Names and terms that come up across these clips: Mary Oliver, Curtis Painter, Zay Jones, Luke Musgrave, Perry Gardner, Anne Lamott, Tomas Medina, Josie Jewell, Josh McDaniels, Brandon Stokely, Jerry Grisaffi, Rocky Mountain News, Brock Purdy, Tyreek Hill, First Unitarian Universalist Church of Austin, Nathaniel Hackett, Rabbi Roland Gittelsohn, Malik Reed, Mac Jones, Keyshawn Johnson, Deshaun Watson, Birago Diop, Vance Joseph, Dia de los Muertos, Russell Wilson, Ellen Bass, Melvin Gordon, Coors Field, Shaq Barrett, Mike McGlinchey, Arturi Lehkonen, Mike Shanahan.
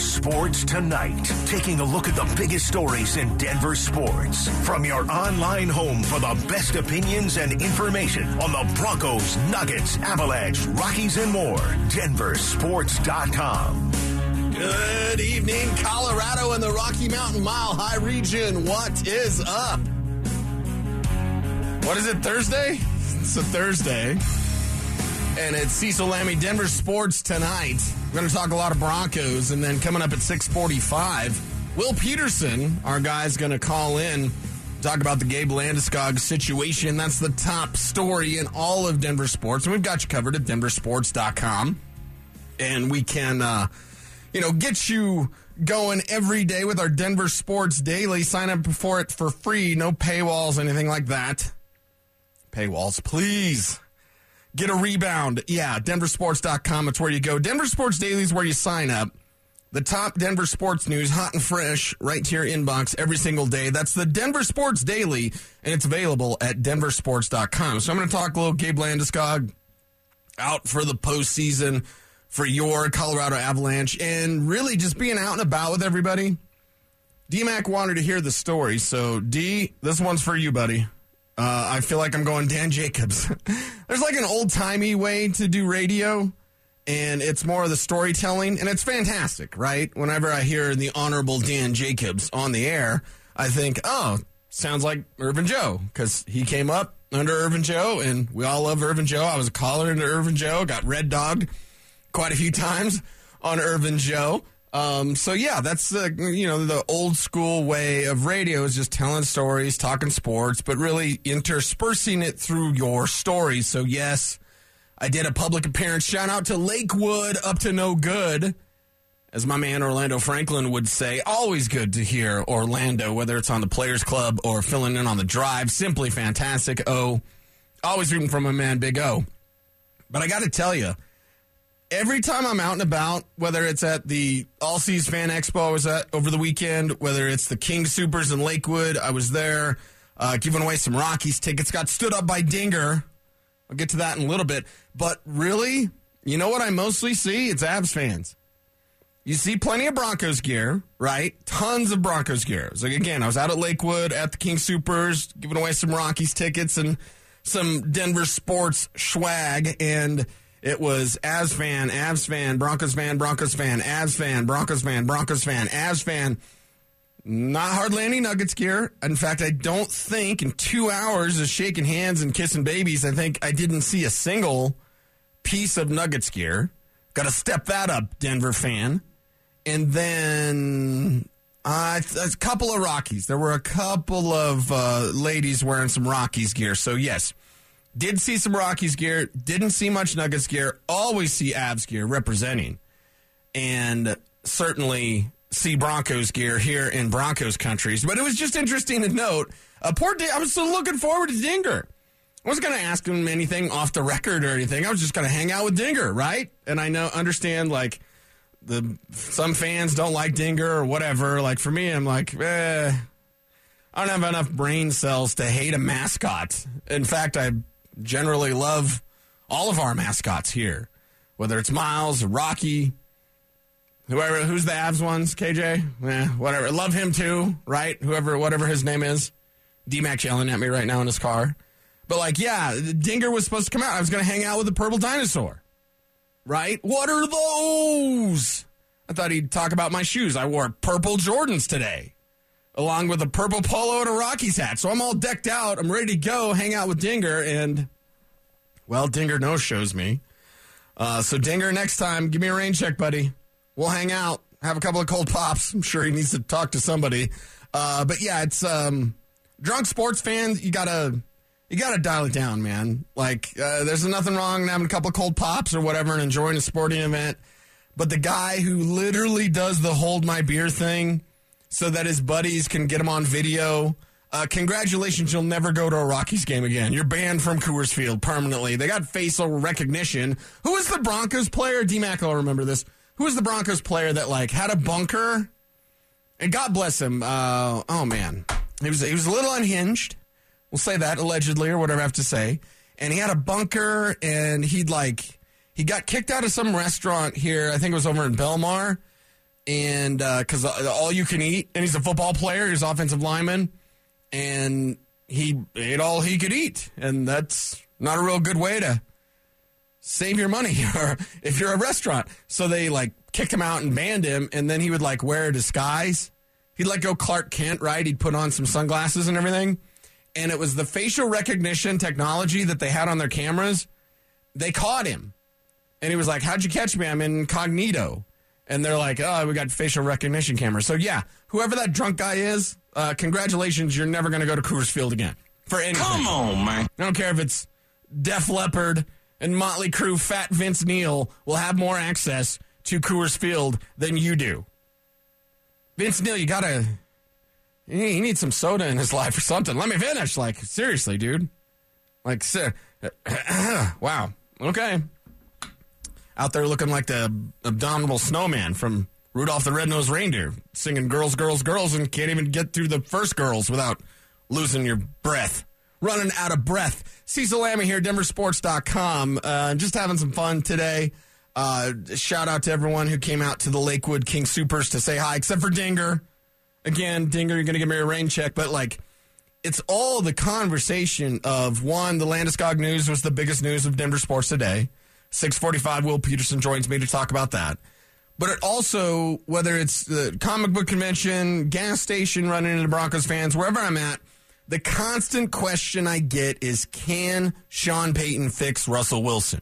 Sports Tonight, taking a look at the biggest stories in Denver sports from your online home for the best opinions and information on the Broncos, Nuggets, Avalanche, Rockies, and more. DenverSports.com. Good evening, Colorado and the Rocky Mountain Mile High region. What is up? What is it, Thursday? It's a Thursday. And it's Cecil Lammey, Denver Sports Tonight. We're going to talk a lot of Broncos. And then coming up at 6:45, Will Peterson, our guy's going to call in, talk about the Gabe Landeskog situation. That's the top story in all of Denver sports. And we've got you covered at DenverSports.com. And we can, get you going every day with our Denver Sports Daily. Sign up for it for free. No paywalls, anything like that. Paywalls, please. Get a rebound. Yeah, DenverSports.com. It's where you go. Denver Sports Daily is where you sign up. The top Denver sports news, hot and fresh, right to your inbox every single day. That's the Denver Sports Daily, and it's available at DenverSports.com. So I'm going to talk a little Gabe Landeskog out for the postseason for your Colorado Avalanche and really just being out and about with everybody. D-Mac wanted to hear the story, so D, this one's for you, buddy. I feel like I'm going Dan Jacobs. There's like an old-timey way to do radio, and it's more of the storytelling, and it's fantastic, right? Whenever I hear the Honorable Dan Jacobs on the air, I think, oh, sounds like Irvin Joe, because he came up under Irvin Joe, and we all love Irvin Joe. I was a caller into Irvin Joe, got red-dogged quite a few times on Irvin Joe. That's the old school way of radio is just telling stories, talking sports, but really interspersing it through your stories. So yes, I did a public appearance. Shout out to Lakewood, up to no good, as my man Orlando Franklin would say. Always good to hear Orlando, whether it's on the Players Club or filling in on the drive. Simply fantastic. Oh, always rooting for my man Big O. But I got to tell you, every time I'm out and about, whether it's at the All Seas Fan Expo I was at over the weekend, whether it's the King Soopers in Lakewood, I was there giving away some Rockies tickets, got stood up by Dinger. I'll get to that in a little bit. But really, you know what I mostly see? It's Avs fans. You see plenty of Broncos gear, right? Tons of Broncos gear. It's like, again, I was out at Lakewood at the King Soopers giving away some Rockies tickets and some Denver sports swag, and it was Avs fan, Broncos fan, Broncos fan, Avs fan, Broncos fan, Broncos fan, Avs fan. Not hardly any Nuggets gear. In fact, I don't think in 2 hours of shaking hands and kissing babies, I think I didn't see a single piece of Nuggets gear. Got to step that up, Denver fan. And then a couple of Rockies. There were a couple of ladies wearing some Rockies gear. So, yes. Did see some Rockies gear, didn't see much Nuggets gear, always see Avs gear representing, and certainly see Broncos gear here in Broncos countries. But it was just interesting to note, I was so looking forward to Dinger. I wasn't going to ask him anything off the record or anything. I was just going to hang out with Dinger, right? And I understand, like, some fans don't like Dinger or whatever. Like, for me, I'm like, I don't have enough brain cells to hate a mascot. In fact, I generally love all of our mascots here, whether it's Miles, Rocky, whoever. Who's the Avs ones? KJ? Whatever. Love him too, right? Whoever, whatever his name is. D-Mac yelling at me right now in his car. But Dinger was supposed to come out. I was going to hang out with the purple dinosaur, right? What are those? I thought he'd talk about my shoes. I wore purple Jordans today, along with a purple polo and a Rockies hat. So I'm all decked out. I'm ready to go hang out with Dinger. And, well, Dinger no-shows me. So, Dinger, next time, give me a rain check, buddy. We'll hang out, have a couple of cold pops. I'm sure he needs to talk to somebody. It's drunk sports fans, you gotta dial it down, man. There's nothing wrong in having a couple of cold pops or whatever and enjoying a sporting event. But the guy who literally does the hold my beer thing so that his buddies can get him on video. Congratulations, you'll never go to a Rockies game again. You're banned from Coors Field permanently. They got facial recognition. Who was the Broncos player? D-Mac will remember this. Who was the Broncos player that, had a bunker? And God bless him. He was a little unhinged. We'll say that, allegedly, or whatever I have to say. And he had a bunker, and he got kicked out of some restaurant here. I think it was over in Belmar. and because all you can eat, and he's a football player, he's an offensive lineman, and he ate all he could eat, and that's not a real good way to save your money or if you're a restaurant. So they like kicked him out and banned him, and then he would like wear a disguise. He'd like go Clark Kent, right? He'd put on some sunglasses and everything. And it was the facial recognition technology that they had on their cameras. They caught him. And he was like, how'd you catch me? I'm incognito. And they're like, oh, we got facial recognition cameras. So, yeah, whoever that drunk guy is, congratulations, you're never going to go to Coors Field again for anything. Come on, man. I don't care if it's Def Leppard and Motley Crue. Fat Vince Neil will have more access to Coors Field than you do. Vince Neil, he needs some soda in his life or something. Let me finish. Like, seriously, dude. Like, sir. Wow. Okay. Out there looking like the abominable snowman from Rudolph the Red-Nosed Reindeer, singing girls, girls, girls, and can't even get through the first girls without losing your breath. Running out of breath. Cecil Lammey here, DenverSports.com. Just having some fun today. Shout out to everyone who came out to the Lakewood King Soopers to say hi, except for Dinger. Again, Dinger, you're going to give me a rain check, but like, it's all the conversation of one, the Landeskog news was the biggest news of Denver sports today. 6:45, Will Peterson joins me to talk about that. But it also, whether it's the comic book convention, gas station running into Broncos fans, wherever I'm at, the constant question I get is, can Sean Payton fix Russell Wilson?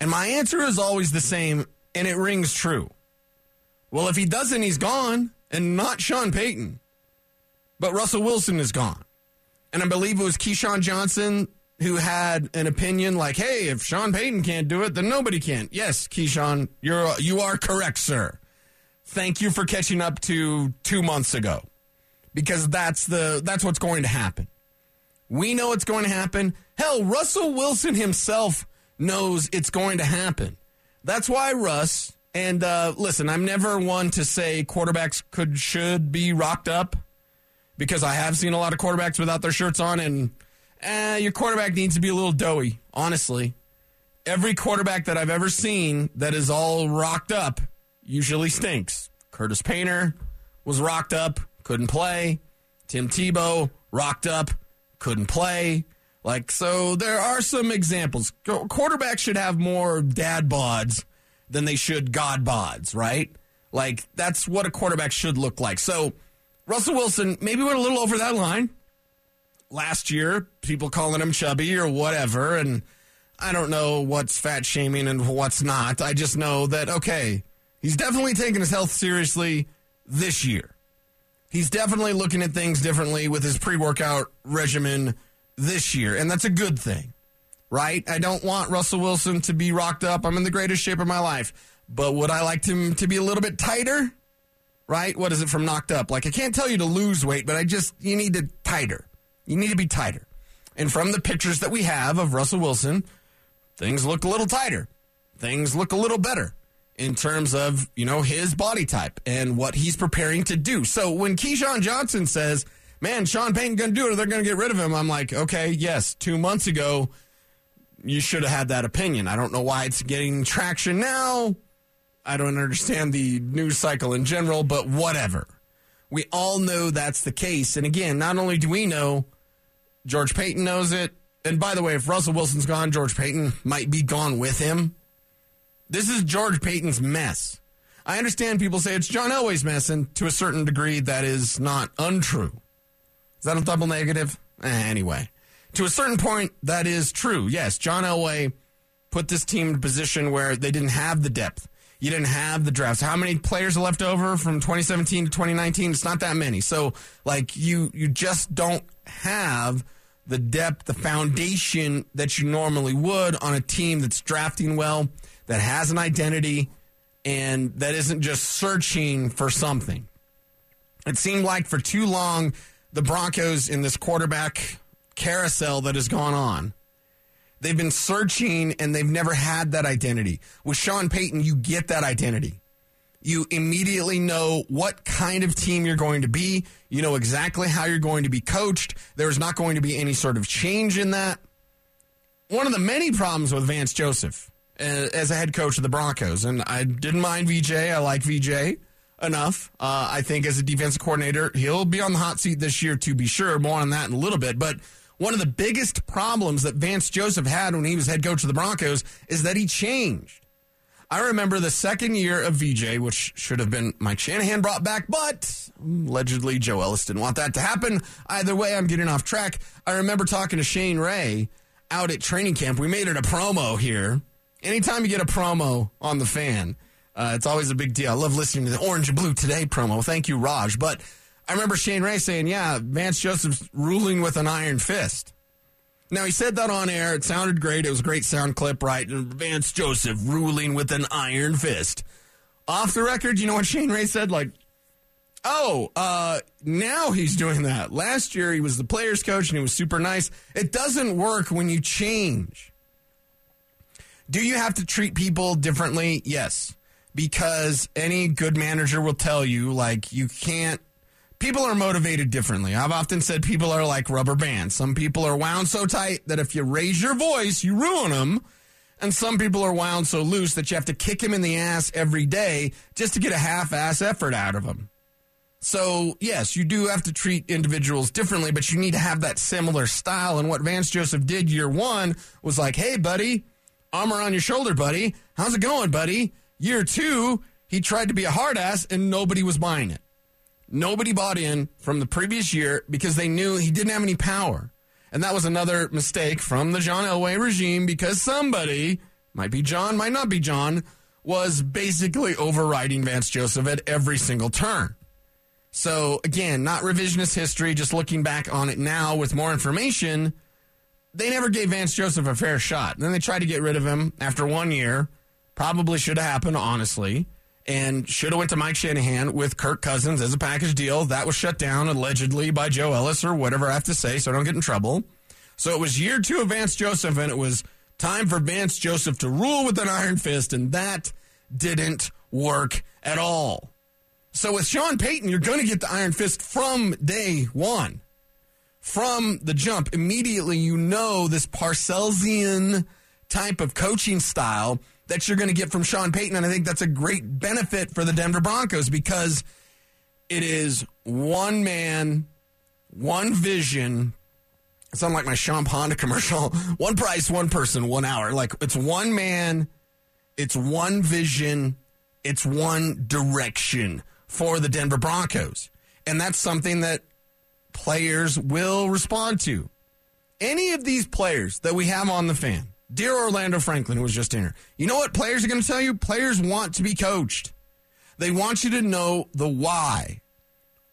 And my answer is always the same, and it rings true. Well, if he doesn't, he's gone, and not Sean Payton. But Russell Wilson is gone. And I believe it was Keyshawn Johnson who had an opinion like, hey, if Sean Payton can't do it, then nobody can. Yes, Keyshawn, you are correct, sir. Thank you for catching up to 2 months ago, because that's what's going to happen. We know it's going to happen. Hell, Russell Wilson himself knows it's going to happen. That's why Russ, and listen, I'm never one to say quarterbacks should be rocked up, because I have seen a lot of quarterbacks without their shirts on, and your quarterback needs to be a little doughy, honestly. Every quarterback that I've ever seen that is all rocked up usually stinks. Curtis Painter was rocked up, couldn't play. Tim Tebow, rocked up, couldn't play. Like, so there are some examples. Quarterbacks should have more dad bods than they should God bods, right? Like, that's what a quarterback should look like. So, Russell Wilson maybe went a little over that line last year, people calling him chubby or whatever, and I don't know what's fat shaming and what's not. I just know that, okay, he's definitely taking his health seriously this year. He's definitely looking at things differently with his pre-workout regimen this year, and that's a good thing, right? I don't want Russell Wilson to be rocked up. I'm in the greatest shape of my life. But would I like him to be a little bit tighter, right? What is it from Knocked Up? Like, I can't tell you to lose weight, but you need to tighter. You need to be tighter. And from the pictures that we have of Russell Wilson, things look a little tighter. Things look a little better in terms of, his body type and what he's preparing to do. So when Keyshawn Johnson says, man, Sean Payton going to do it or they're going to get rid of him, I'm like, okay, yes, 2 months ago, you should have had that opinion. I don't know why it's getting traction now. I don't understand the news cycle in general, but whatever. We all know that's the case. And again, not only do we know, George Payton knows it. And by the way, if Russell Wilson's gone, George Payton might be gone with him. This is George Payton's mess. I understand people say it's John Elway's mess, and to a certain degree, that is not untrue. Is that a double negative? Anyway, to a certain point, that is true. Yes, John Elway put this team in a position where they didn't have the depth. You didn't have the drafts. How many players are left over from 2017 to 2019? It's not that many. So, like, you just don't have the depth, the foundation that you normally would on a team that's drafting well, that has an identity, and that isn't just searching for something. It seemed like for too long, the Broncos in this quarterback carousel that has gone on, they've been searching and they've never had that identity. With Sean Payton, you get that identity. You immediately know what kind of team you're going to be. You know exactly how you're going to be coached. There's not going to be any sort of change in that. One of the many problems with Vance Joseph as a head coach of the Broncos, and I didn't mind VJ, I like VJ, enough, I think, as a defensive coordinator. He'll be on the hot seat this year, to be sure. More on that in a little bit. But one of the biggest problems that Vance Joseph had when he was head coach of the Broncos is that he changed. I remember the second year of VJ, which should have been Mike Shanahan brought back, but allegedly Joe Ellis didn't want that to happen. Either way, I'm getting off track. I remember talking to Shane Ray out at training camp. We made it a promo here. Anytime you get a promo on The Fan, it's always a big deal. I love listening to the Orange and Blue Today promo. Thank you, Raj. But I remember Shane Ray saying, yeah, Vance Joseph's ruling with an iron fist. Now, he said that on air. It sounded great. It was a great sound clip, right? Vance Joseph ruling with an iron fist. Off the record, you know what Shane Ray said? Like, now he's doing that. Last year, he was the players' coach, and he was super nice. It doesn't work when you change. Do you have to treat people differently? Yes, because any good manager will tell you, like, you can't. People are motivated differently. I've often said people are like rubber bands. Some people are wound so tight that if you raise your voice, you ruin them. And some people are wound so loose that you have to kick them in the ass every day just to get a half-ass effort out of them. So, yes, you do have to treat individuals differently, but you need to have that similar style. And what Vance Joseph did year one was like, hey, buddy, arm around your shoulder, buddy. How's it going, buddy? Year two, he tried to be a hard-ass, and nobody was buying it. Nobody bought in from the previous year because they knew he didn't have any power. And that was another mistake from the John Elway regime because somebody, might be John, might not be John, was basically overriding Vance Joseph at every single turn. So, again, not revisionist history, just looking back on it now with more information. They never gave Vance Joseph a fair shot. And then they tried to get rid of him after 1 year. Probably should have happened, honestly. And should have went to Mike Shanahan with Kirk Cousins as a package deal. That was shut down allegedly by Joe Ellis or whatever I have to say, so I don't get in trouble. So it was year two of Vance Joseph, and it was time for Vance Joseph to rule with an iron fist, and that didn't work at all. So with Sean Payton, you're going to get the iron fist from day one. From the jump, immediately you know this Parcelsian type of coaching style that you're going to get from Sean Payton, and I think that's a great benefit for the Denver Broncos because it is one man, one vision. It's not like my Sean Honda commercial. One price, one person, 1 hour. Like, it's one man, it's one vision, it's one direction for the Denver Broncos. And that's something that players will respond to. Any of these players that we have on The Fan, dear Orlando Franklin, who was just in here, you know what players are going to tell you? Players want to be coached. They want you to know the why.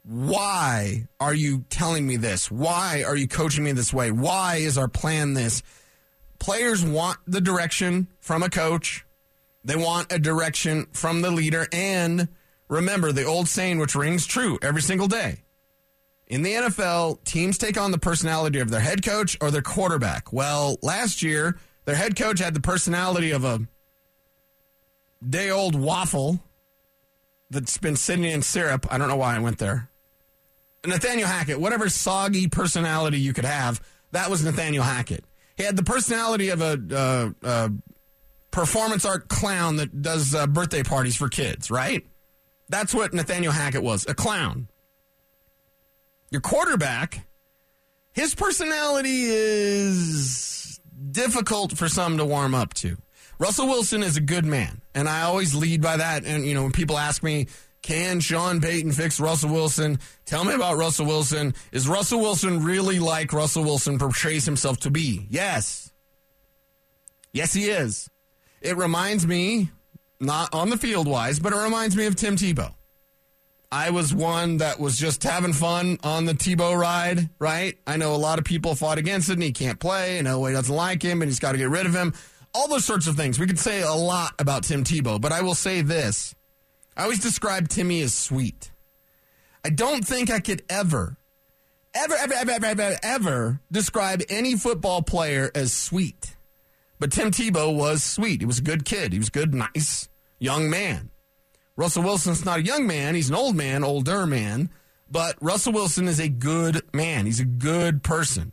Why are you telling me this? Why are you coaching me this way? Why is our plan this? Players want the direction from a coach. They want a direction from the leader. And remember the old saying, which rings true every single day. In the NFL, teams take on the personality of their head coach or their quarterback. Well, last year, their head coach had the personality of a day-old waffle that's been sitting in syrup. I don't know why I went there. Nathaniel Hackett, whatever soggy personality you could have, that was Nathaniel Hackett. He had the personality of a performance art clown that does birthday parties for kids, right? That's what Nathaniel Hackett was, a clown. Your quarterback, his personality is difficult for some to warm up to. Russell Wilson is a good man, and I always lead by that. And, you know, when people ask me, can Sean Payton fix Russell Wilson? Tell me about Russell Wilson. Is Russell Wilson really like Russell Wilson portrays himself to be? Yes. Yes, he is. It reminds me, not on the field-wise, but it reminds me of Tim Tebow. I was one that was just having fun on the Tebow ride, right? I know a lot of people fought against it, and he can't play, and Elway doesn't like him, and he's got to get rid of him. All those sorts of things. We could say a lot about Tim Tebow, but I will say this. I always describe Timmy as sweet. I don't think I could ever describe any football player as sweet. But Tim Tebow was sweet. He was a good kid. He was a good, nice, young man. Russell Wilson's not a young man. He's an old man, older man. But Russell Wilson is a good man. He's a good person.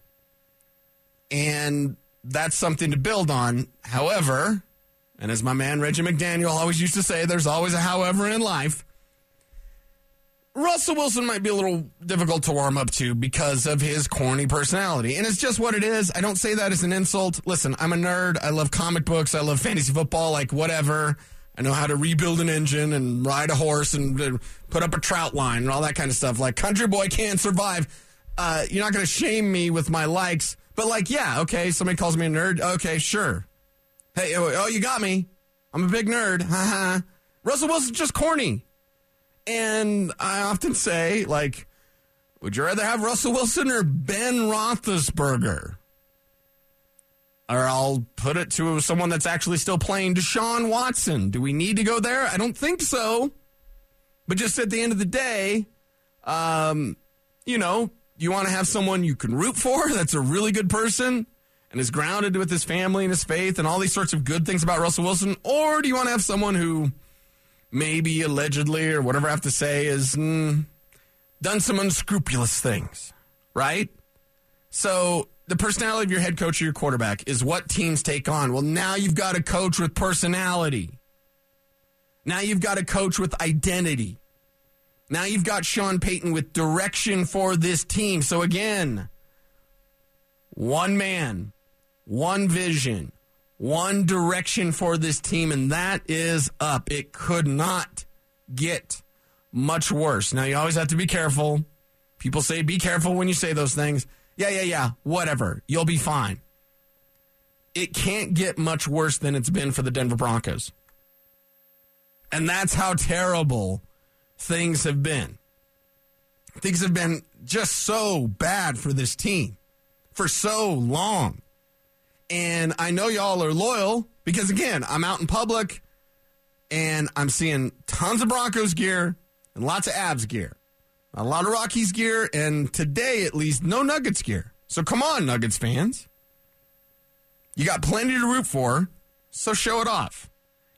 And that's something to build on. However, and as my man Reggie McDaniel always used to say, there's always a however in life. Russell Wilson might be a little difficult to warm up to because of his corny personality. And it's just what it is. I don't say that as an insult. Listen, I'm a nerd. I love comic books. I love fantasy football, like whatever. I know how to rebuild an engine and ride a horse and put up a trout line and all that kind of stuff. Like, country boy can't survive. You're not going to shame me with my likes. But, like, yeah, okay, somebody calls me a nerd. Okay, sure. Hey, oh, you got me. I'm a big nerd. Ha-ha. Russell Wilson's just corny. And I often say, like, would you rather have Russell Wilson or Ben Roethlisberger? Or I'll put it to someone that's actually still playing, Deshaun Watson. Do we need to go there? I don't think so. But just at the end of the day, you know, you want to have someone you can root for that's a really good person and is grounded with his family and his faith and all these sorts of good things about Russell Wilson? Or do you want to have someone who maybe allegedly or whatever I have to say is done some unscrupulous things, right? So the personality of your head coach or your quarterback is what teams take on. Well, now you've got a coach with personality. Now you've got a coach with identity. Now you've got Sean Payton with direction for this team. So again, one man, one vision, one direction for this team, and that is up. It could not get much worse. Now, you always have to be careful. People say be careful when you say those things. Yeah, whatever. You'll be fine. It can't get much worse than it's been for the Denver Broncos. And that's how terrible things have been. Things have been just so bad for this team for so long. And I know y'all are loyal because, again, I'm out in public and I'm seeing tons of Broncos gear and lots of Abs gear, a lot of Rockies gear, and today at least no Nuggets gear. So come on, Nuggets fans. You got plenty to root for, so show it off.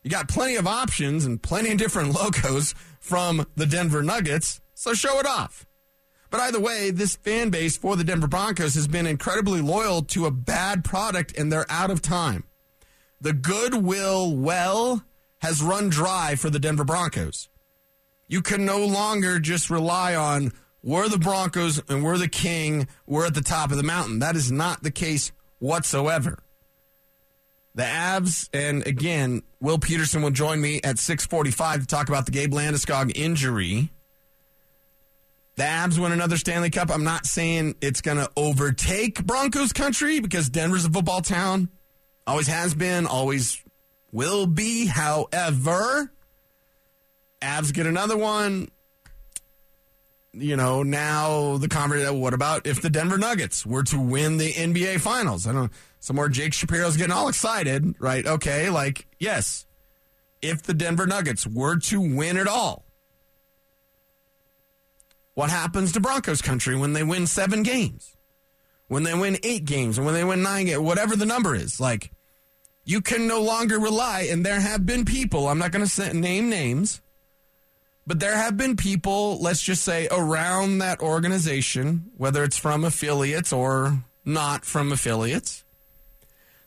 You got plenty of options and plenty of different logos from the Denver Nuggets, so show it off. But either way, this fan base for the Denver Broncos has been incredibly loyal to a bad product, and they're out of time. The goodwill well has run dry for the Denver Broncos. You can no longer just rely on, we're the Broncos and we're the king, we're at the top of the mountain. That is not the case whatsoever. The Avs, and again, Will Peterson will join me at 6:45 to talk about the Gabe Landeskog injury. The Abs win another Stanley Cup. I'm not saying it's going to overtake Broncos country because Denver's a football town. Always has been, always will be. However, Abs get another one. You know, now the conversation, what about if the Denver Nuggets were to win the NBA Finals? I don't know. Somewhere Jake Shapiro's getting all excited, right? Okay, like, yes, if the Denver Nuggets were to win it all, what happens to Broncos country when they win 7 games, when they win 8 games, and when they win 9 games, whatever the number is? Like, you can no longer rely, and there have been people, I'm not going to name names, but there have been people, let's just say, around that organization, whether it's from affiliates or not from affiliates,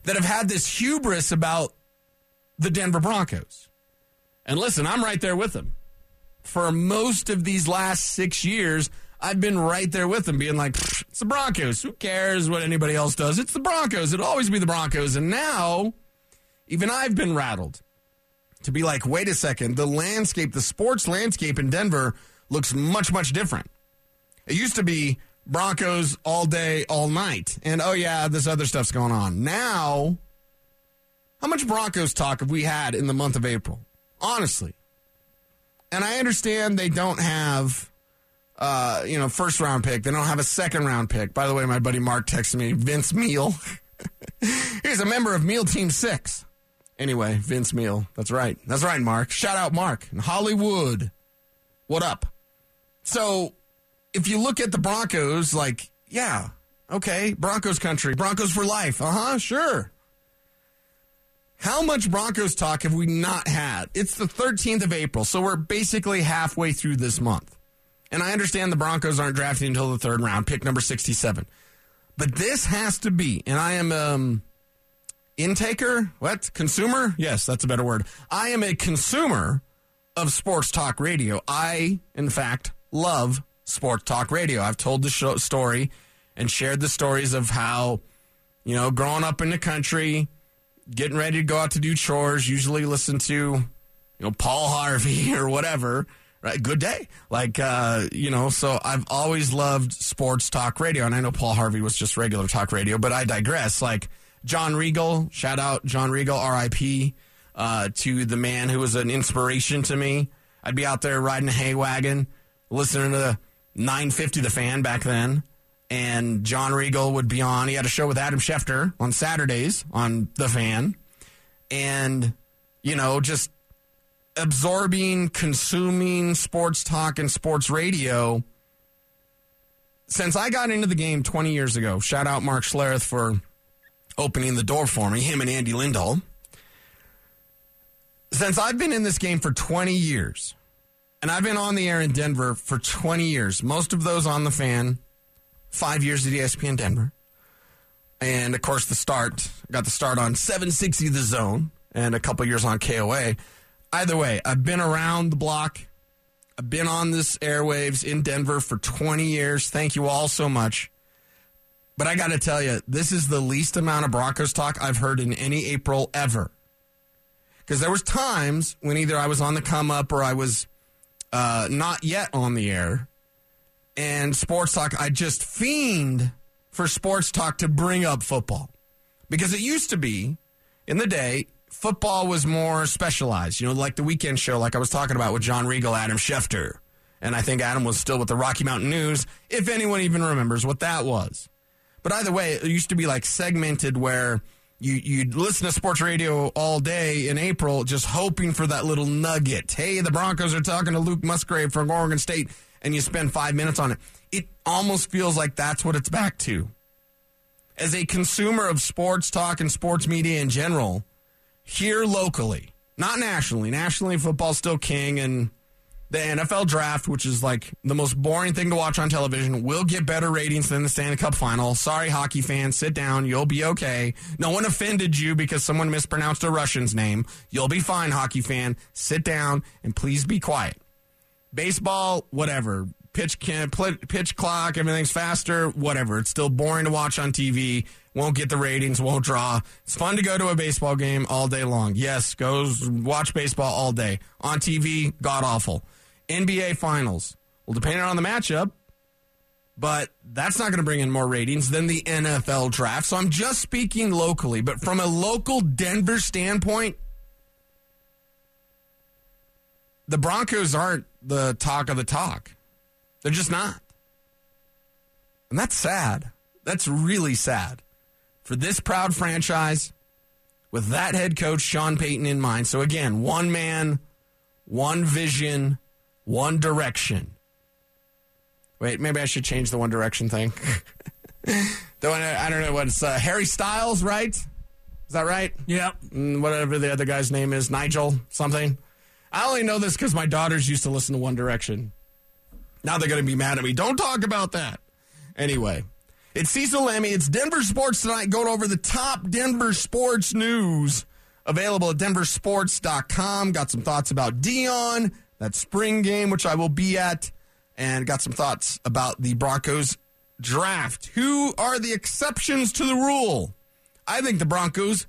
that have had this hubris about the Denver Broncos. And listen, I'm right there with them. For most of these last 6 years, I've been right there with them, being like, it's the Broncos. Who cares what anybody else does? It's the Broncos. It'll always be the Broncos. And now, even I've been rattled to be like, wait a second. The landscape, the sports landscape in Denver looks much, much different. It used to be Broncos all day, all night. And, oh, yeah, this other stuff's going on. Now, how much Broncos talk have we had in the month of April? Honestly. And I understand they don't have, first round pick. They don't have a second round pick. By the way, my buddy Mark texted me, Vince Meal. He's a member of Meal Team 6. Anyway, Vince Meal. That's right. That's right, Mark. Shout out Mark in Hollywood. What up? So if you look at the Broncos, like, yeah, okay, Broncos country, Broncos for life. Uh-huh, sure. How much Broncos talk have we not had? It's the 13th of April, so we're basically halfway through this month. And I understand the Broncos aren't drafting until the third round, pick number 67. But this has to be, and I am intaker, what, consumer? Yes, that's a better word. I am a consumer of sports talk radio. I, in fact, love sports talk radio. I've told the story and shared the stories of how, you know, growing up in the country, getting ready to go out to do chores, usually listen to, you know, Paul Harvey or whatever, right? Good day. Like, you know, so I've always loved sports talk radio. And I know Paul Harvey was just regular talk radio, but I digress. Like John Riegel, shout out John Riegel, RIP, to the man who was an inspiration to me. I'd be out there riding a hay wagon, listening to the 950 The Fan back then. And John Riegel would be on. He had a show with Adam Schefter on Saturdays on The Fan. And, you know, just absorbing, consuming sports talk and sports radio. Since I got into the game 20 years ago, shout out Mark Schlereth for opening the door for me, him and Andy Lindahl. Since I've been in this game for 20 years, and I've been on the air in Denver for 20 years, most of those on The Fan, 5 years at ESPN Denver. And, of course, the start. Got the start on 760 The Zone and a couple years on KOA. Either way, I've been around the block. I've been on this airwaves in Denver for 20 years. Thank you all so much. But I got to tell you, this is the least amount of Broncos talk I've heard in any April ever. Because there was times when either I was on the come-up or I was not yet on the air. And sports talk, I just fiend for sports talk to bring up football. Because it used to be, in the day, football was more specialized. You know, like the weekend show, like I was talking about with John Riegel, Adam Schefter. And I think Adam was still with the Rocky Mountain News, if anyone even remembers what that was. But either way, it used to be like segmented where you'd listen to sports radio all day in April just hoping for that little nugget. Hey, the Broncos are talking to Luke Musgrave from Oregon State. And you spend 5 minutes on it. It almost feels like that's what it's back to. As a consumer of sports talk and sports media in general, here locally, not nationally. Nationally, football's still king, and the NFL draft, which is like the most boring thing to watch on television, will get better ratings than the Stanley Cup final. Sorry, hockey fans, sit down. You'll be okay. No one offended you because someone mispronounced a Russian's name. You'll be fine, hockey fan. Sit down and please be quiet. Baseball, whatever. Pitch clock, everything's faster, whatever. It's still boring to watch on TV. Won't get the ratings, won't draw. It's fun to go to a baseball game all day long. Yes, go watch baseball all day. On TV, god-awful. NBA Finals. Well, depending on the matchup, but that's not going to bring in more ratings than the NFL draft. So I'm just speaking locally, but from a local Denver standpoint, the Broncos aren't the talk of the talk. They're just not. And that's sad. That's really sad for this proud franchise with that head coach, Sean Payton, in mind. So again, one man, one vision, one direction. Wait, maybe I should change the One Direction thing. I don't know what it's, Harry Styles, right? Is that right? Yeah. Whatever the other guy's name is, Nigel something. I only know this because my daughters used to listen to One Direction. Now they're going to be mad at me. Don't talk about that. Anyway, it's Cecil Lammey. It's Denver Sports Tonight. Going over the top Denver sports news available at DenverSports.com. Got some thoughts about Dion, that spring game, which I will be at, and got some thoughts about the Broncos draft. Who are the exceptions to the rule? I think the Broncos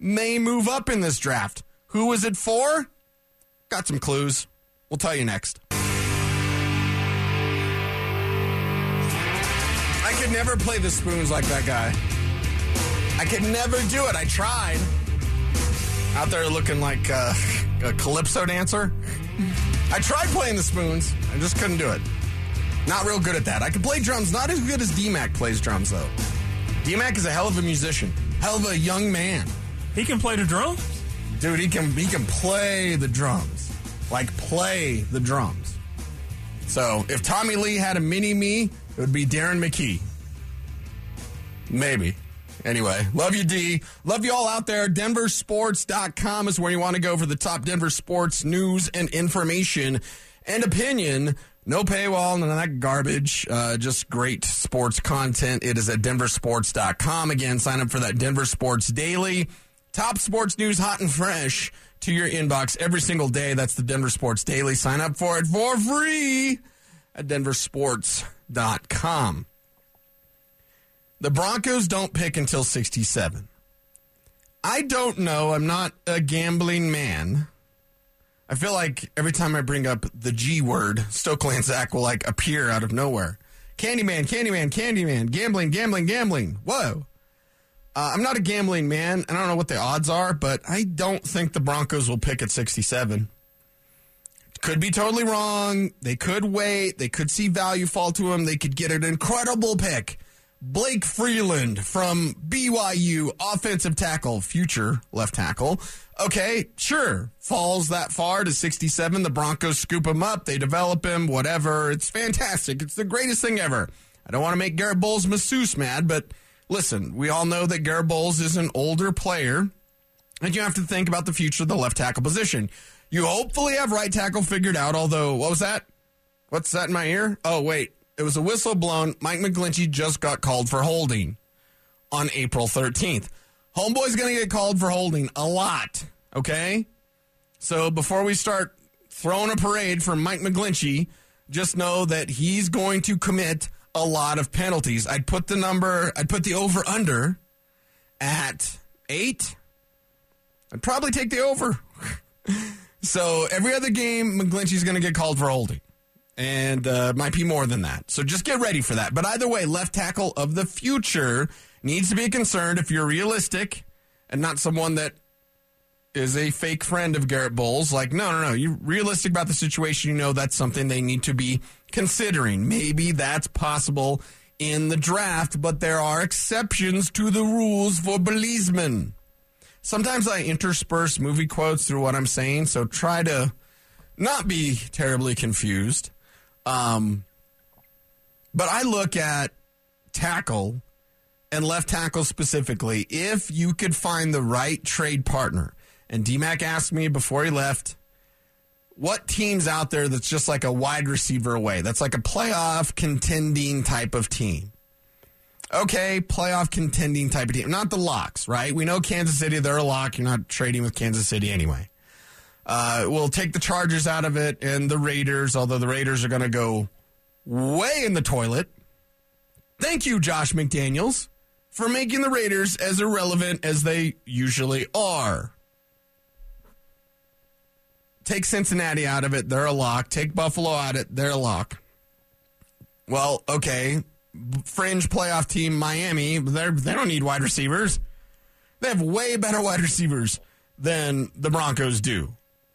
may move up in this draft. Who is it for? Got some clues. We'll tell you next. I could never play the spoons like that guy. I could never do it. I tried. Out there looking like a calypso dancer. I tried playing the spoons. I just couldn't do it. Not real good at that. I could play drums. Not as good as D-Mac plays drums, though. D-Mac is a hell of a musician. Hell of a young man. He can play the drums? Dude, he can play the drums. Like, play the drums. So, if Tommy Lee had a mini-me, it would be Darren McKee. Maybe. Anyway, love you, D. Love you all out there. DenverSports.com is where you want to go for the top Denver sports news and information and opinion. No paywall, none of that garbage. Just great sports content. It is at DenverSports.com. Again, sign up for that Denver Sports Daily. Top sports news, hot and fresh, to your inbox every single day. That's the Denver Sports Daily. Sign up for it for free at DenverSports.com. The Broncos don't pick until 67. I don't know. I'm not a gambling man. I feel like every time I bring up the G word, Stokely and Zach will like appear out of nowhere. Candyman, Candyman, Candyman, gambling, gambling, gambling. Whoa. I'm not a gambling man. I don't know what the odds are, but I don't think the Broncos will pick at 67. Could be totally wrong. They could wait. They could see value fall to them. They could get an incredible pick. Blake Freeland from BYU, offensive tackle, future left tackle. Okay, sure. Falls that far to 67. The Broncos scoop him up. They develop him, whatever. It's fantastic. It's the greatest thing ever. I don't want to make Garrett Bowles masseuse mad, but listen, we all know that Garrett Bowles is an older player, and you have to think about the future of the left tackle position. You hopefully have right tackle figured out, although, what was that? What's that in my ear? Oh, wait. It was a whistle blown. Mike McGlinchey just got called for holding on April 13th. Homeboy's going to get called for holding a lot, okay? So before we start throwing a parade for Mike McGlinchey, just know that he's going to commit a lot of penalties. I'd put the over-under at 8. I'd probably take the over. So every other game, McGlinchey's going to get called for holding. And might be more than that. So just get ready for that. But either way, left tackle of the future needs to be concerned if you're realistic and not someone that is a fake friend of Garrett Bowles. Like, no. You're realistic about the situation. You know that's something they need to be considering. Maybe that's possible in the draft, but there are exceptions to the rules for Belizeman. Sometimes I intersperse movie quotes through what I'm saying, so try to not be terribly confused. But I look at tackle and left tackle specifically. If you could find the right trade partner, and D-Mac asked me before he left, what team's out there that's just like a wide receiver away? That's like a playoff contending type of team. Okay, playoff contending type of team. Not the locks, right? We know Kansas City, they're a lock. You're not trading with Kansas City anyway. We'll take the Chargers out of it and the Raiders, although the Raiders are going to go way in the toilet. Thank you, Josh McDaniels, for making the Raiders as irrelevant as they usually are. Take Cincinnati out of it. They're a lock. Take Buffalo out of it. They're a lock. Well, okay. Fringe playoff team, Miami. They don't need wide receivers. They have way better wide receivers than the Broncos do.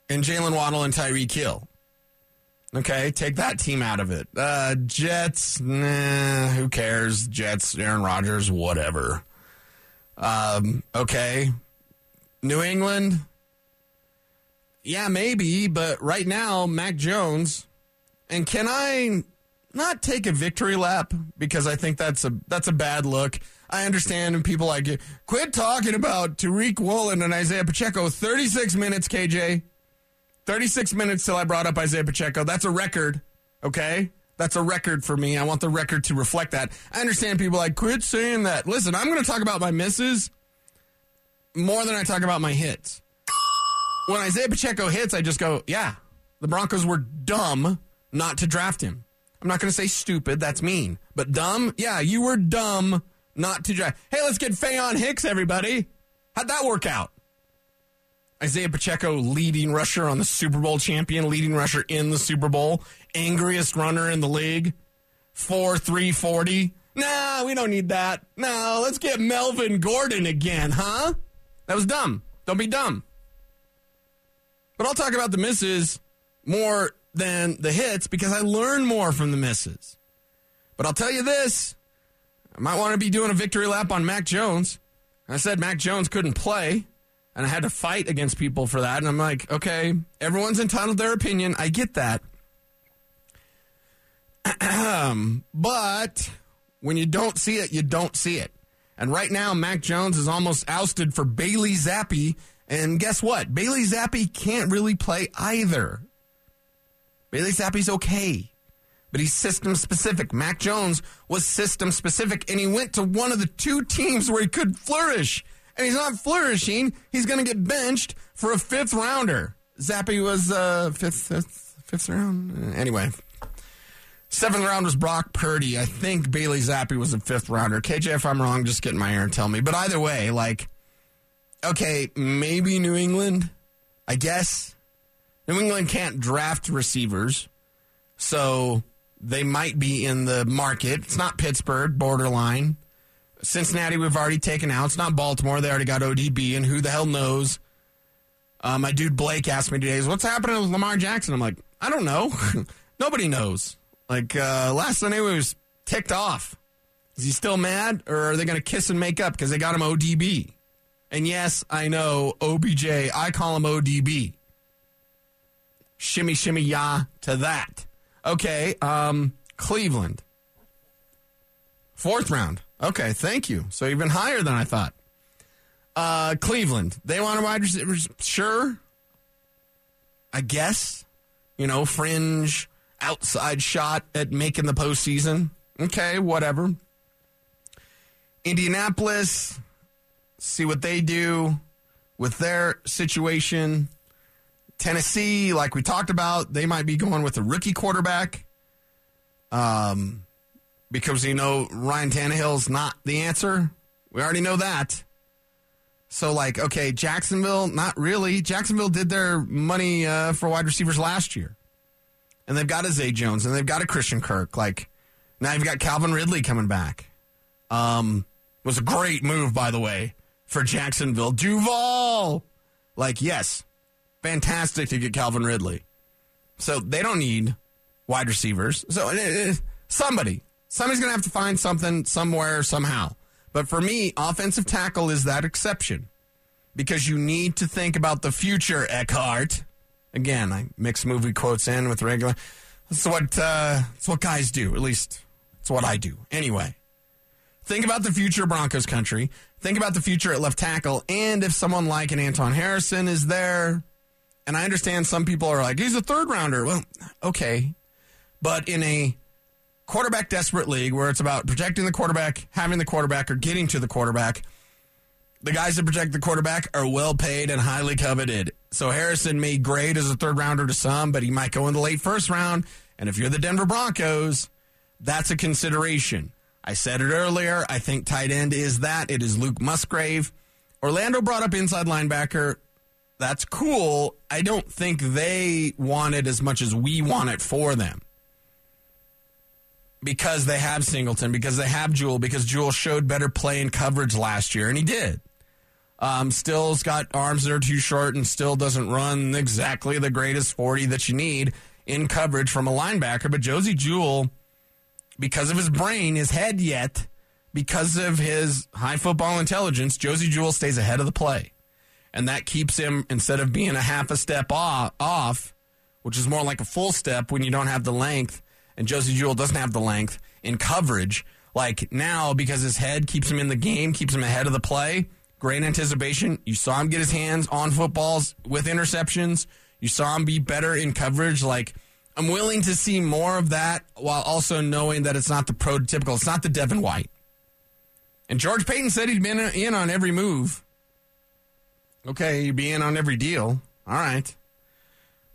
And Jalen Waddle and Tyreek Hill. Okay, take that team out of it. Jets, nah, who cares? Jets, Aaron Rodgers, whatever. Okay, New England, yeah, maybe, but right now, Mac Jones. And can I not take a victory lap? Because I think that's a bad look. I understand, and people like, quit talking about Tariq Woolen and Isaiah Pacheco. 36 minutes, KJ. 36 minutes till I brought up Isaiah Pacheco. That's a record, okay? That's a record for me. I want the record to reflect that. I understand people like, quit saying that. Listen, I'm going to talk about my misses more than I talk about my hits. When Isaiah Pacheco hits, I just go, yeah, the Broncos were dumb not to draft him. I'm not going to say stupid. That's mean. But dumb? Yeah, you were dumb not to draft. Hey, let's get Fayon Hicks, everybody. How'd that work out? Isaiah Pacheco, leading rusher on the Super Bowl champion, leading rusher in the Super Bowl, angriest runner in the league, 4.340. Nah, we don't need that. No, let's get Melvin Gordon again, huh? That was dumb. Don't be dumb. But I'll talk about the misses more than the hits because I learn more from the misses. But I'll tell you this, I might want to be doing a victory lap on Mac Jones. I said Mac Jones couldn't play. And I had to fight against people for that. And I'm like, okay, everyone's entitled to their opinion. I get that. But when you don't see it, you don't see it. And right now, Mac Jones is almost ousted for Bailey Zappi. And guess what? Bailey Zappi can't really play either. Bailey Zappi's okay. But he's system-specific. Mac Jones was system-specific. And he went to one of the two teams where he could flourish. And he's not flourishing. He's going to get benched for a fifth rounder. Zappi was fifth round. Anyway. Seventh round was Brock Purdy. I think Bailey Zappi was a fifth rounder. KJ, if I'm wrong, just get in my ear and tell me. But either way, like, okay, maybe New England, I guess. New England can't draft receivers, so they might be in the market. It's not Pittsburgh, borderline. Cincinnati we've already taken out. It's not Baltimore. They already got ODB, and who the hell knows? My dude Blake asked me today, what's happening with Lamar Jackson? I'm like, I don't know. Nobody knows. Like, last Sunday we was ticked off. Is he still mad, or are they going to kiss and make up because they got him ODB? And yes, I know, OBJ, I call him ODB. Shimmy, shimmy, yah to that. Okay, Cleveland. Fourth round. Okay, thank you. So even higher than I thought. Cleveland, they want a wide receiver. Sure, I guess. You know, fringe, outside shot at making the postseason. Okay, whatever. Indianapolis, see what they do with their situation. Tennessee, like we talked about, they might be going with a rookie quarterback because, you know, Ryan Tannehill's not the answer. We already know that. So, like, okay, Jacksonville, not really. Jacksonville did their money for wide receivers last year. And they've got a Zay Jones, and they've got a Christian Kirk. Like, now you've got Calvin Ridley coming back. Was a great move, by the way, for Jacksonville. Duval! Like, yes, fantastic to get Calvin Ridley. So they don't need wide receivers. So somebody's going to have to find something somewhere, somehow. But for me, offensive tackle is that exception because you need to think about the future, Eckhart. Again, I mix movie quotes in with regular. That's what guys do. At least it's what I do. Anyway, think about the future Broncos country. Think about the future at left tackle. And if someone like an Anton Harrison is there, and I understand some people are like, he's a third rounder. Well, okay. But in a quarterback desperate league where it's about protecting the quarterback, having the quarterback, or getting to the quarterback, the guys that protect the quarterback are well-paid and highly coveted. So Harrison may grade as a third-rounder to some, but he might go in the late first round. And if you're the Denver Broncos, that's a consideration. I said it earlier. I think tight end is that. It is Luke Musgrave. Orlando brought up inside linebacker. That's cool. I don't think they want it as much as we want it for them. Because they have Singleton, because they have Jewell, because Jewell showed better play and coverage last year, and he did. Still's got arms that are too short and still doesn't run exactly the greatest 40 that you need in coverage from a linebacker. But Josie Jewell, because of his brain, his head yet, because of his high football intelligence, Josie Jewell stays ahead of the play. And that keeps him, instead of being a half a step off, which is more like a full step when you don't have the length, and Josie Jewell doesn't have the length in coverage. Like now, because his head keeps him in the game, keeps him ahead of the play. Great anticipation. You saw him get his hands on footballs with interceptions. You saw him be better in coverage. Like, I'm willing to see more of that while also knowing that it's not the prototypical. It's not the Devin White. And George Payton said he'd been in on every move. Okay, you'd be in on every deal. All right.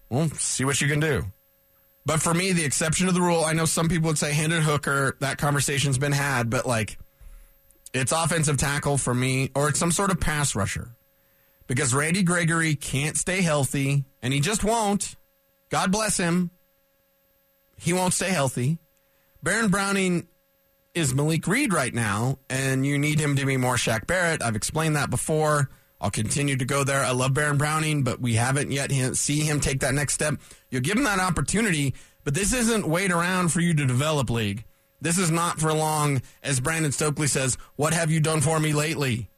Well, see what you can do. But for me, the exception to the rule, I know some people would say Hendon Hooker, that conversation's been had, but like, it's offensive tackle for me, or it's some sort of pass rusher. Because Randy Gregory can't stay healthy, and he just won't. God bless him. He won't stay healthy. Baron Browning is Malik Reed right now, and you need him to be more Shaq Barrett. I've explained that before. I'll continue to go there. I love Baron Browning, but we haven't yet see him take that next step. You'll give him that opportunity, but this isn't wait around for you to develop league. This is not for long, as Brandon Stokely says, what have you done for me lately?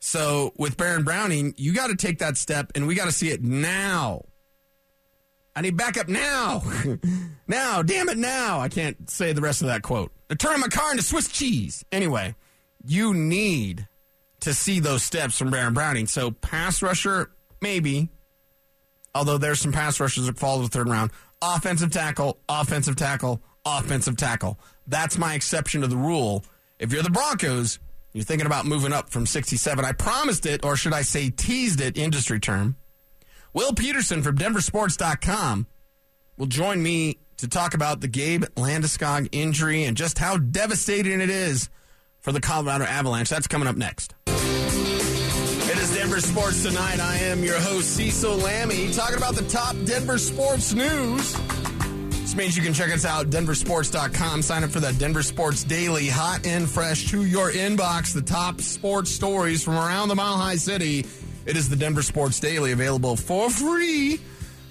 So with Baron Browning, you got to take that step, and we got to see it now. I need backup now. Now, damn it, now. I can't say the rest of that quote. They're turning my car into Swiss cheese. Anyway, you need to see those steps from Baron Browning. So pass rusher, maybe, although there's some pass rushers that fall to the third round. Offensive tackle, offensive tackle, offensive tackle. That's my exception to the rule. If you're the Broncos, you're thinking about moving up from 67. I promised it, or should I say teased it, industry term. Will Peterson from DenverSports.com will join me to talk about the Gabe Landeskog injury and just how devastating it is for the Colorado Avalanche. That's coming up next. It is Denver Sports Tonight. I am your host, Cecil Lammey, talking about the top Denver sports news. This means you can check us out, DenverSports.com. Sign up for that Denver Sports Daily, hot and fresh to your inbox. The top sports stories from around the Mile High City. It is the Denver Sports Daily, available for free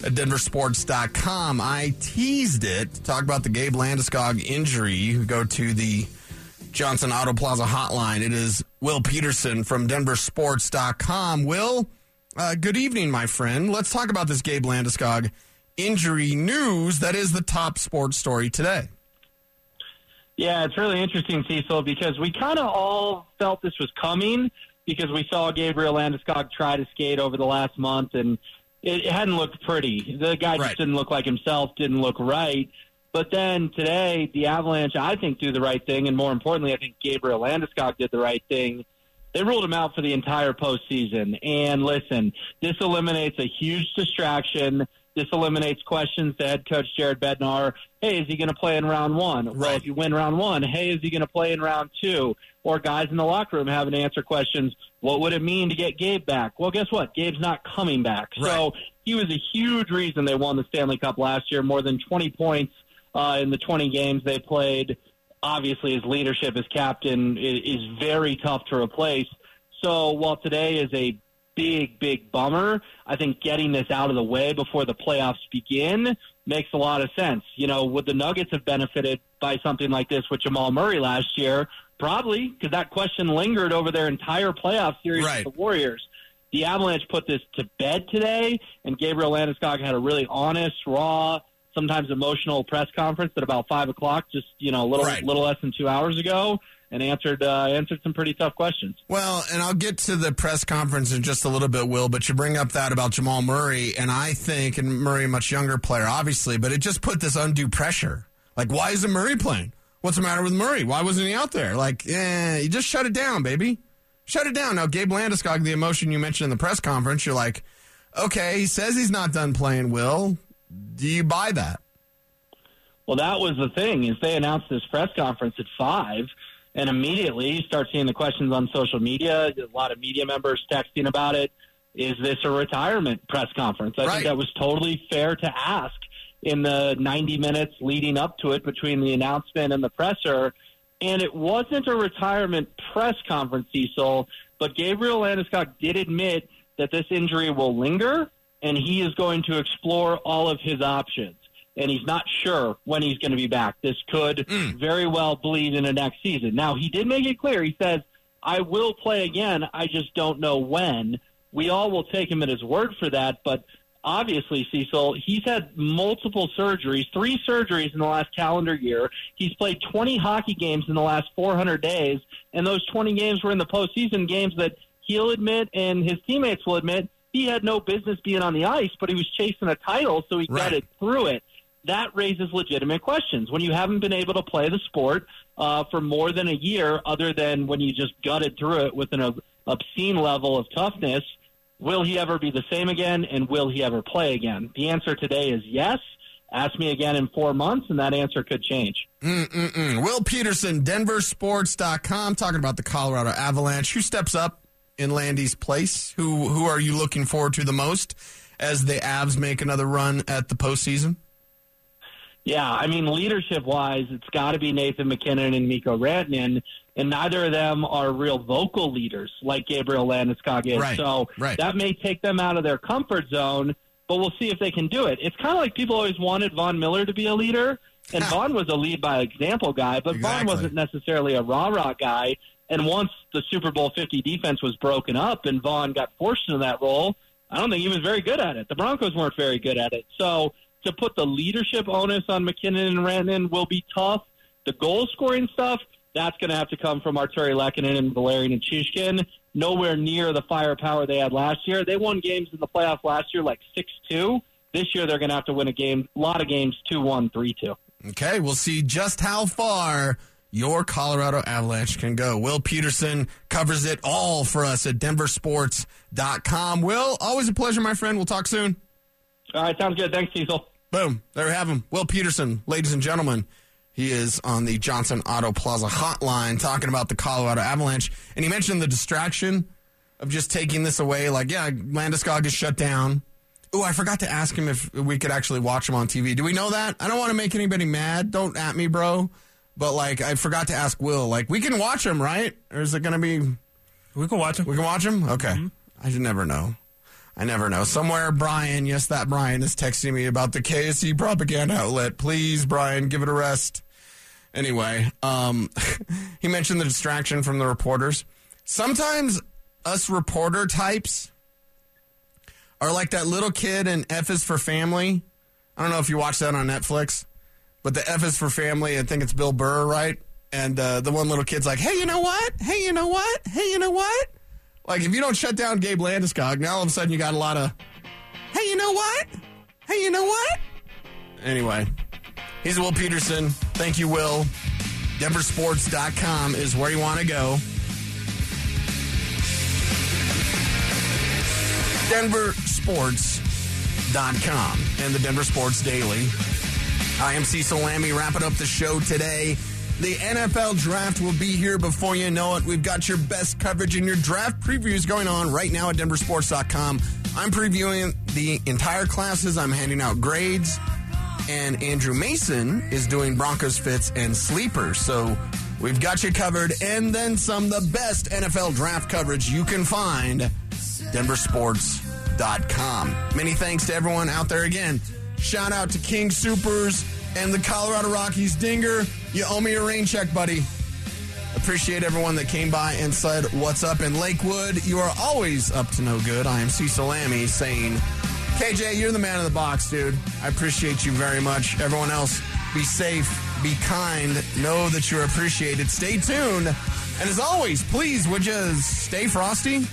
at DenverSports.com. I teased it to talk about the Gabe Landeskog injury. You go to the Johnson Auto Plaza hotline. It is Will Peterson from DenverSports.com. Will, good evening, my friend. Let's talk about this Gabe Landeskog injury news that is the top sports story today. Yeah, it's really interesting, Cecil, because we kind of all felt this was coming because we saw Gabriel Landeskog try to skate over the last month, and it hadn't looked pretty. The guy just didn't look like himself, didn't look right. But then today, the Avalanche, I think, do the right thing, and more importantly, I think Gabriel Landeskog did the right thing. They ruled him out for the entire postseason. And listen, this eliminates a huge distraction. This eliminates questions to head coach Jared Bednar. Hey, is he going to play in round one? Right. Well, if you win round one, hey, is he going to play in round two? Or guys in the locker room having to answer questions, what would it mean to get Gabe back? Well, guess what? Gabe's not coming back. Right. So he was a huge reason they won the Stanley Cup last year, more than 20 points in the 20 games they played. Obviously, his leadership as captain is very tough to replace. So while today is a big, big bummer, I think getting this out of the way before the playoffs begin makes a lot of sense. You know, would the Nuggets have benefited by something like this with Jamal Murray last year? Probably, because that question lingered over their entire playoff series with the Warriors. The Avalanche put this to bed today, and Gabriel Landeskog had a really honest, raw, sometimes emotional press conference at about 5 o'clock, just, you know, a little less than 2 hours ago, and answered some pretty tough questions. Well, and I'll get to the press conference in just a little bit, Will, but you bring up that about Jamal Murray, and I think, and Murray, a much younger player, obviously, but it just put this undue pressure. Like, why isn't Murray playing? What's the matter with Murray? Why wasn't he out there? Like, you just shut it down, baby. Shut it down. Now, Gabe Landeskog, the emotion you mentioned in the press conference, you're like, okay, he says he's not done playing, Will. Do you buy that? Well, that was the thing, is they announced this press conference at 5, and immediately you start seeing the questions on social media, a lot of media members texting about it. Is this a retirement press conference? I think that was totally fair to ask in the 90 minutes leading up to it between the announcement and the presser. And it wasn't a retirement press conference, Cecil, but Gabriel Landeskog did admit that this injury will linger, and he is going to explore all of his options. And he's not sure when he's going to be back. This could very well bleed into next season. Now, he did make it clear. He says, I will play again. I just don't know when. We all will take him at his word for that. But obviously, Cecil, he's had multiple surgeries, 3 surgeries in the last calendar year. He's played 20 hockey games in the last 400 days. And those 20 games were in the postseason games that he'll admit and his teammates will admit he had no business being on the ice, but he was chasing a title, so he gutted through it. That raises legitimate questions. When you haven't been able to play the sport for more than a year, other than when you just gutted through it with an obscene level of toughness, will he ever be the same again, and will he ever play again? The answer today is yes. Ask me again in 4 months, and that answer could change. Will Peterson, DenverSports.com, talking about the Colorado Avalanche. Who steps up in Landy's place? Who are you looking forward to the most as the Avs make another run at the postseason? Yeah, I mean, leadership-wise, it's got to be Nathan McKinnon and Mikko Rantanen, and neither of them are real vocal leaders like Gabriel Landeskog is. So that may take them out of their comfort zone, but we'll see if they can do it. It's kind of like people always wanted Von Miller to be a leader, and Von was a lead-by-example guy, but Von wasn't necessarily a rah-rah guy. And once the Super Bowl 50 defense was broken up and Vaughn got forced into that role, I don't think he was very good at it. The Broncos weren't very good at it. So to put the leadership onus on McKinnon and Rantanen will be tough. The goal-scoring stuff, that's going to have to come from Arturi Lehkonen and Valerian Nichushkin. Nowhere near the firepower they had last year. They won games in the playoffs last year like 6-2. This year they're going to have to win a lot of games 2-1, 3-2. Okay, we'll see just how far your Colorado Avalanche can go. Will Peterson covers it all for us at DenverSports.com. Will, always a pleasure, my friend. We'll talk soon. All right, sounds good. Thanks, Cecil. Boom. There we have him. Will Peterson, ladies and gentlemen. He is on the Johnson Auto Plaza hotline talking about the Colorado Avalanche. And he mentioned the distraction of just taking this away. Like, yeah, Landeskog is shut down. Oh, I forgot to ask him if we could actually watch him on TV. Do we know that? I don't want to make anybody mad. Don't at me, bro. But, like, I forgot to ask Will. Like, we can watch him, right? Or is it going to be... We can watch him. We can watch him? Okay. Mm-hmm. I should never know. I never know. Somewhere, Brian, yes, that Brian is texting me about the KSC propaganda outlet. Please, Brian, give it a rest. Anyway, he mentioned the distraction from the reporters. Sometimes us reporter types are like that little kid in F is for Family. I don't know if you watch that on Netflix, but the F is for Family, I think it's Bill Burr, right? And the one little kid's like, hey, you know what? Hey, you know what? Hey, you know what? Like, if you don't shut down Gabe Landeskog, now all of a sudden you got a lot of, hey, you know what? Hey, you know what? Anyway, he's Will Peterson. Thank you, Will. DenverSports.com is where you want to go. DenverSports.com and the Denver Sports Daily. I am Cecil Lammey wrapping up the show today. The NFL Draft will be here before you know it. We've got your best coverage and your draft previews going on right now at DenverSports.com. I'm previewing the entire classes. I'm handing out grades. And Andrew Mason is doing Broncos fits and sleepers. So we've got you covered. And then some, the best NFL draft coverage you can find, DenverSports.com. Many thanks to everyone out there again. Shout out to King Soopers and the Colorado Rockies. Dinger, you owe me a rain check, buddy. Appreciate everyone that came by and said what's up in Lakewood. You are always up to no good. I am Cecil Lammey saying, KJ, you're the man of the box, dude. I appreciate you very much. Everyone else, be safe, be kind, know that you're appreciated. Stay tuned. And as always, please, would you stay frosty?